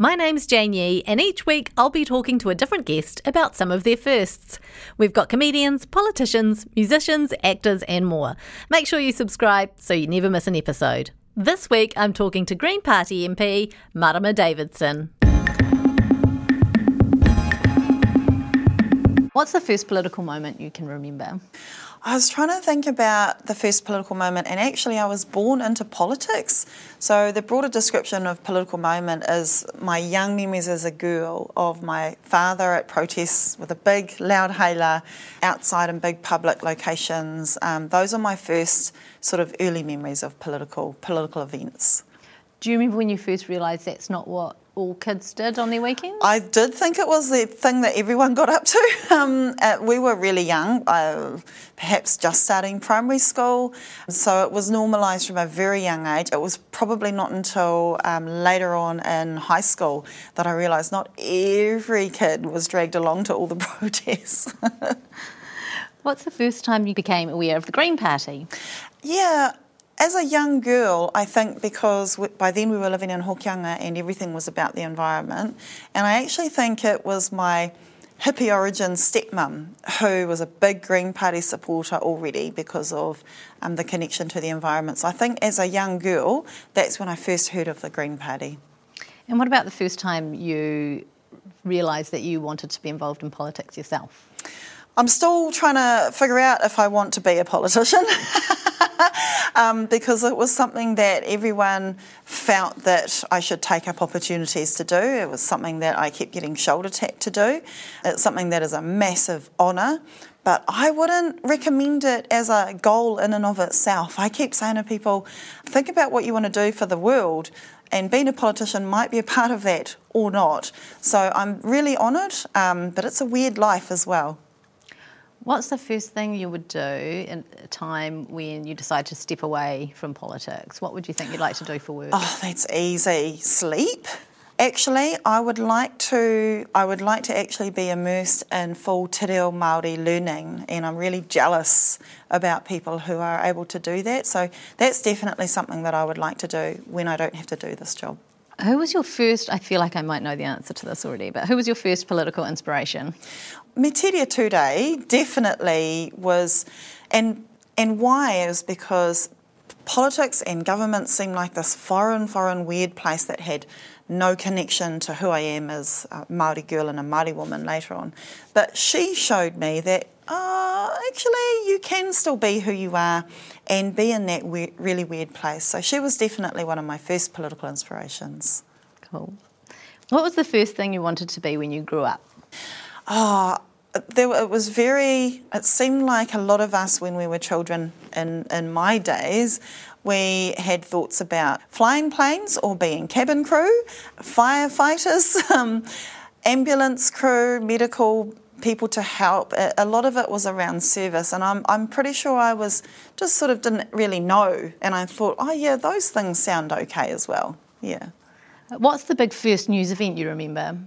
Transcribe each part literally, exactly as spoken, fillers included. My name's Jane Yee, and each week I'll be talking to a different guest about some of their firsts. We've got comedians, politicians, musicians, actors and more. Make sure you subscribe so you never miss an episode. This week I'm talking to Green Party M P Marama Davidson. What's the first political moment you can remember? I was trying to think about the first political moment, and actually I was born into politics. So the broader description of political moment is my young memories as a girl of my father at protests with a big loud hailer outside in big public locations. Um, those are my first sort of early memories of political political events. Do you remember when you first realised that's not what all kids did on their weekends? I did think it was the thing that everyone got up to. Um, uh, we were really young, uh, perhaps just starting primary school, so it was normalised from a very young age. It was probably not until um, later on in high school that I realised not every kid was dragged along to all the protests. What's the first time you became aware of the Green Party? Yeah. As a young girl, I think because by then we were living in Hokianga and everything was about the environment, and I actually think it was my hippie origin stepmum who was a big Green Party supporter already because of um, the connection to the environment. So I think as a young girl, that's when I first heard of the Green Party. And what about the first time you realised that you wanted to be involved in politics yourself? I'm still trying to figure out if I want to be a politician. Um, because it was something that everyone felt that I should take up opportunities to do. It was something that I kept getting shoulder tapped to do. It's something that is a massive honour, but I wouldn't recommend it as a goal in and of itself. I keep saying to people, think about what you want to do for the world, and being a politician might be a part of that or not. So I'm really honoured, um, but it's a weird life as well. What's the first thing you would do in a time when you decide to step away from politics? What would you think you'd like to do for work? Oh, that's easy. Sleep. Actually, I would like to I would like to actually be immersed in full Te Reo Māori learning, and I'm really jealous about people who are able to do that. So that's definitely something that I would like to do when I don't have to do this job. Who was your first, I feel like I might know the answer to this already, but who was your first political inspiration? Matilda Today definitely was, and and why is because politics and government seemed like this foreign, foreign, weird place that had no connection to who I am as a Māori girl and a Māori woman later on. But she showed me that, oh, actually you can still be who you are and be in that weird, really weird place. So she was definitely one of my first political inspirations. Cool. What was the first thing you wanted to be when you grew up? Oh, there, it was very, it seemed like a lot of us when we were children in, in my days, we had thoughts about flying planes or being cabin crew, firefighters, um, ambulance crew, medical people to help. A lot of it was around service, and I'm I'm pretty sure I was just sort of didn't really know, and I thought, oh yeah, those things sound okay as well, yeah. What's the big first news event you remember?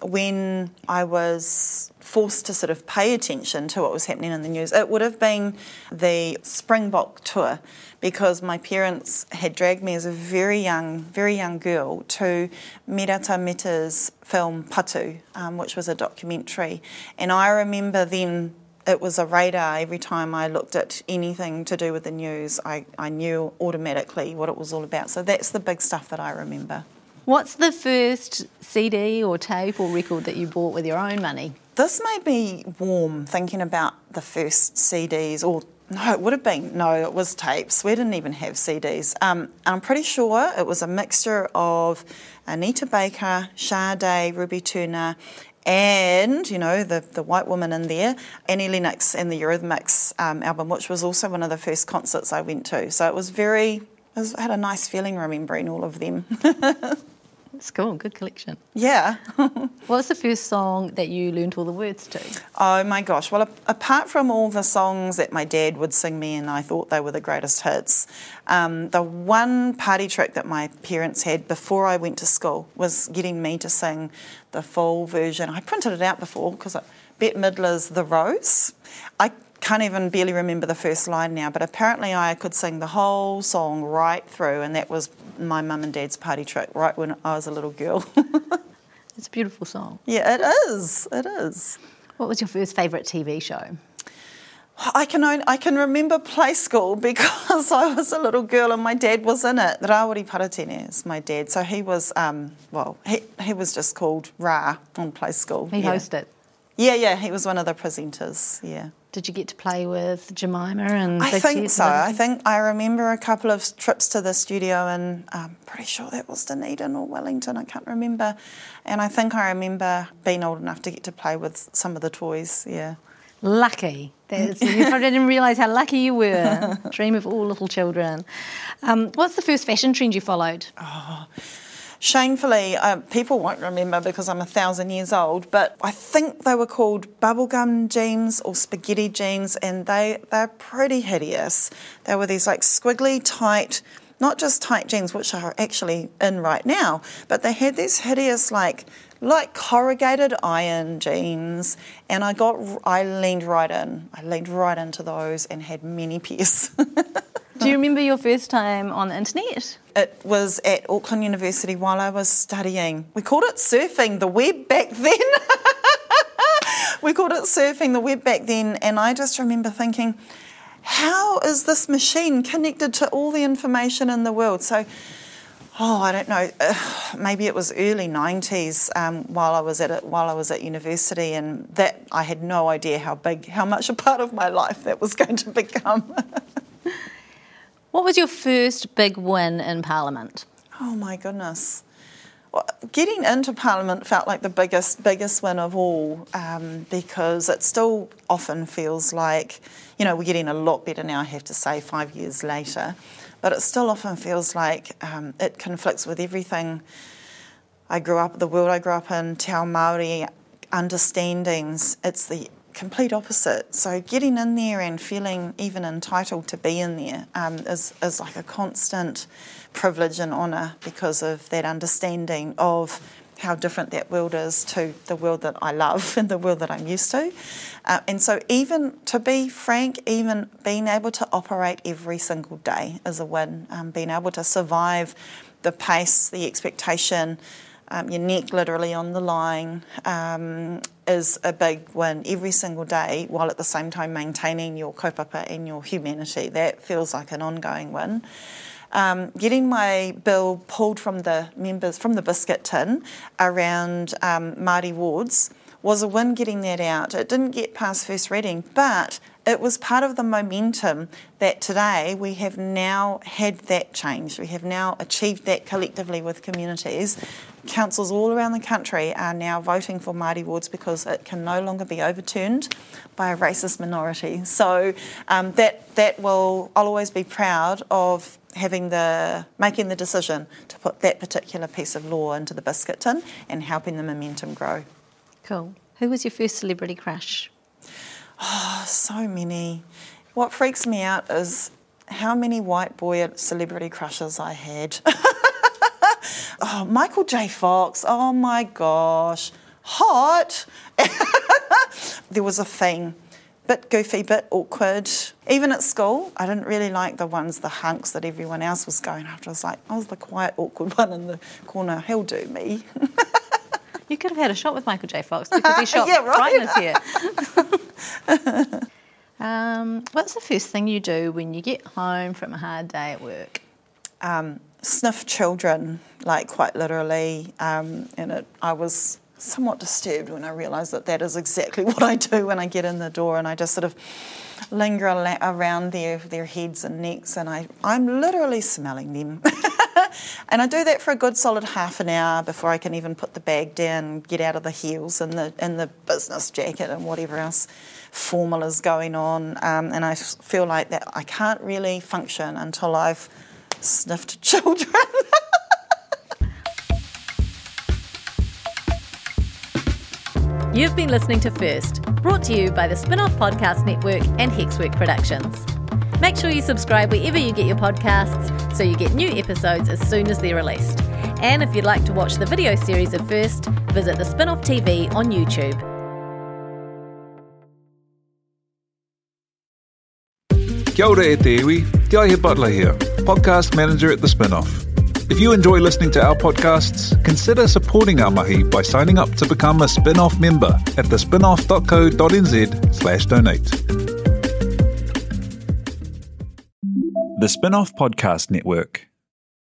when I was forced to sort of pay attention to what was happening in the news, it would have been the Springbok tour, because my parents had dragged me as a very young, very young girl to Merata Meta's film Patu, um, which was a documentary. And I remember then it was a radar. Every time I looked at anything to do with the news, I, I knew automatically what it was all about. So that's the big stuff that I remember. What's the first C D or tape or record that you bought with your own money? This made me warm thinking about the first C Ds, or no, it would have been, no, it was tapes. We didn't even have C Ds. Um, I'm pretty sure it was a mixture of Anita Baker, Sade, Ruby Turner, and, you know, the, the white woman in there, Annie Lennox and the Eurythmics um, album, which was also one of the first concerts I went to. So it was very, it was, I had a nice feeling remembering all of them. That's cool, good collection. Yeah. What was the first song that you learned all the words to? Oh my gosh, well, a- apart from all the songs that my dad would sing me and I thought they were the greatest hits, um, the one party trick that my parents had before I went to school was getting me to sing the full version. I printed it out before because Bette Midler's The Rose. I can't even barely remember the first line now, but apparently I could sing the whole song right through, and that was my mum and dad's party trick right when I was a little girl. It's a beautiful song. Yeah, it is. It is. What was your first favourite T V show? I can only, I can remember Play School because I was a little girl and my dad was in it. Rawari Paratene is my dad, so he was um, well he he was just called Ra on Play School. He yeah. hosted. Yeah, yeah, he was one of the presenters. Yeah. Did you get to play with Jemima and? I think so. I think I remember a couple of trips to the studio, and I'm pretty sure that was Dunedin or Wellington. I can't remember. And I think I remember being old enough to get to play with some of the toys. Yeah. Lucky. That's, you probably didn't realise how lucky you were. Dream of all little children. Um, what's the first fashion trend you followed? Oh. Shamefully, uh, people won't remember because I'm a thousand years old, but I think they were called bubblegum jeans or spaghetti jeans, and they, they're pretty hideous. They were these like squiggly, tight, not just tight jeans, which are actually in right now, but they had these hideous like like corrugated iron jeans, and I got, I leaned right in. I leaned right into those and had many pairs. Do you remember your first time on the internet? It was at Auckland University while I was studying. We called it surfing the web back then. We called it surfing the web back then, and I just remember thinking, how is this machine connected to all the information in the world? So, oh, I don't know, uh, maybe it was early nineties um, while I was at it, while I was at university, and that I had no idea how big, how much a part of my life that was going to become. What was your first big win in Parliament? Oh, my goodness. Well, getting into Parliament felt like the biggest, biggest win of all um, because it still often feels like, you know, we're getting a lot better now, I have to say, five years later, but it still often feels like um, it conflicts with everything I grew up, the world I grew up in, te ao Māori understandings. It's the complete opposite. So getting in there and feeling even entitled to be in there um, is, is like a constant privilege and honour because of that understanding of how different that world is to the world that I love and the world that I'm used to. Uh, and so even, to be frank, even being able to operate every single day is a win. Um, being able to survive the pace, the expectation, Um, your neck literally on the line um, is a big win every single day, while at the same time maintaining your kaupapa and your humanity. That feels like an ongoing win. Um, getting my bill pulled from the members from the biscuit tin around um, Māori wards was a win. Getting that out, it didn't get past first reading, but it was part of the momentum that today we have now had that change. We have now achieved that collectively with communities. Councils all around the country are now voting for Māori wards because it can no longer be overturned by a racist minority. So um, that that will, I'll always be proud of having the making the decision to put that particular piece of law into the biscuit tin and helping the momentum grow. Cool. Who was your first celebrity crush? Oh, so many. What freaks me out is how many white boy celebrity crushes I had. Oh, Michael J. Fox. Oh, my gosh. hot. There was a thing. Bit goofy, bit awkward. Even at school, I didn't really like the ones, the hunks that everyone else was going after. I was like, I was the quiet, awkward one in the corner. He'll do me. You could have had a shot with Michael J. Fox because he shot yeah, right. Frighteners here. um, what's the first thing you do when you get home from a hard day at work? Um, sniff children, like quite literally. Um, and it, I was... somewhat disturbed when I realised that that is exactly what I do when I get in the door, and I just sort of linger around their, their heads and necks, and I, I'm literally smelling them. And I do that for a good solid half an hour before I can even put the bag down, get out of the heels and the, and the business jacket and whatever else formal is going on, um, and I feel like that I can't really function until I've sniffed children. You've been listening to First, brought to you by the Spin-off Podcast Network and Hexwork Productions. Make sure you subscribe wherever you get your podcasts so you get new episodes as soon as they're released. And if you'd like to watch the video series of First, visit the Spin-off T V on YouTube. Kia ora e te iwi, Te Aihe Butler here, podcast manager at the Spin-off. If you enjoy listening to our podcasts, consider supporting our mahi by signing up to become a Spin-off member at thespinoff.co.nz slash donate. The Spin-off Podcast Network.